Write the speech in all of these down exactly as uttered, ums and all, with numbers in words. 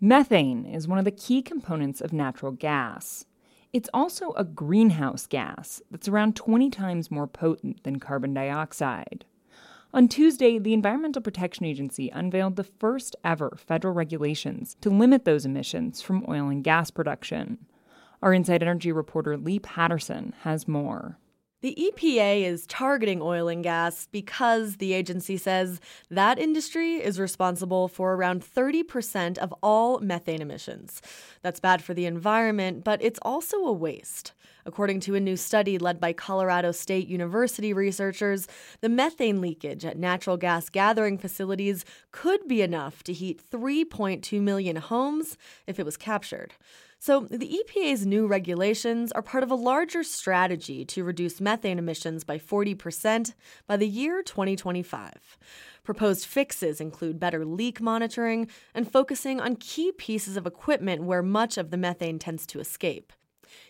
Methane is one of the key components of natural gas. It's also a greenhouse gas that's around twenty times more potent than carbon dioxide. On Tuesday, the Environmental Protection Agency unveiled the first ever federal regulations to limit those emissions from oil and gas production. Our Inside Energy reporter Lee Patterson has more. The E P A is targeting oil and gas because the agency says that industry is responsible for around thirty percent of all methane emissions. That's bad for the environment, but it's also a waste. According to a new study led by Colorado State University researchers, the methane leakage at natural gas gathering facilities could be enough to heat three point two million homes if it was captured. So the E P A's new regulations are part of a larger strategy to reduce methane emissions by forty percent by the year twenty twenty-five. Proposed fixes include better leak monitoring and focusing on key pieces of equipment where much of the methane tends to escape.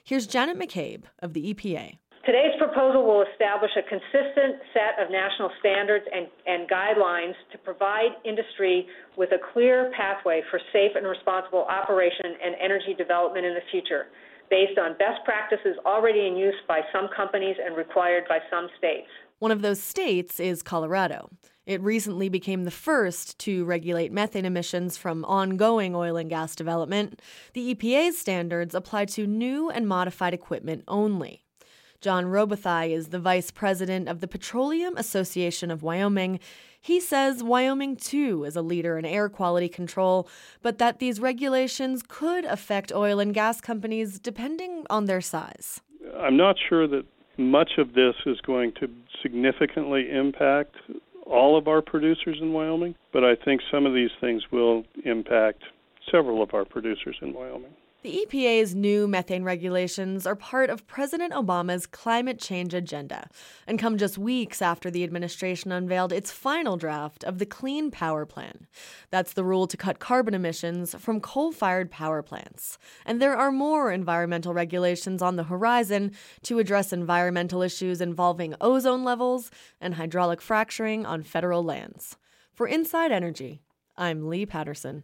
Here's Janet McCabe of the E P A. Today's proposal will establish a consistent set of national standards and, and guidelines to provide industry with a clear pathway for safe and responsible operation and energy development in the future, based on best practices already in use by some companies and required by some states. One of those states is Colorado. It recently became the first to regulate methane emissions from ongoing oil and gas development. The E P A's standards apply to new and modified equipment only. John Robothay is the vice president of the Petroleum Association of Wyoming. He says Wyoming, too, is a leader in air quality control, but that these regulations could affect oil and gas companies depending on their size. I'm not sure that much of this is going to significantly impact all of our producers in Wyoming, but I think some of these things will impact several of our producers in Wyoming. The E P A's new methane regulations are part of President Obama's climate change agenda and come just weeks after the administration unveiled its final draft of the Clean Power Plan. That's the rule to cut carbon emissions from coal-fired power plants. And there are more environmental regulations on the horizon to address environmental issues involving ozone levels and hydraulic fracturing on federal lands. For Inside Energy, I'm Lee Patterson.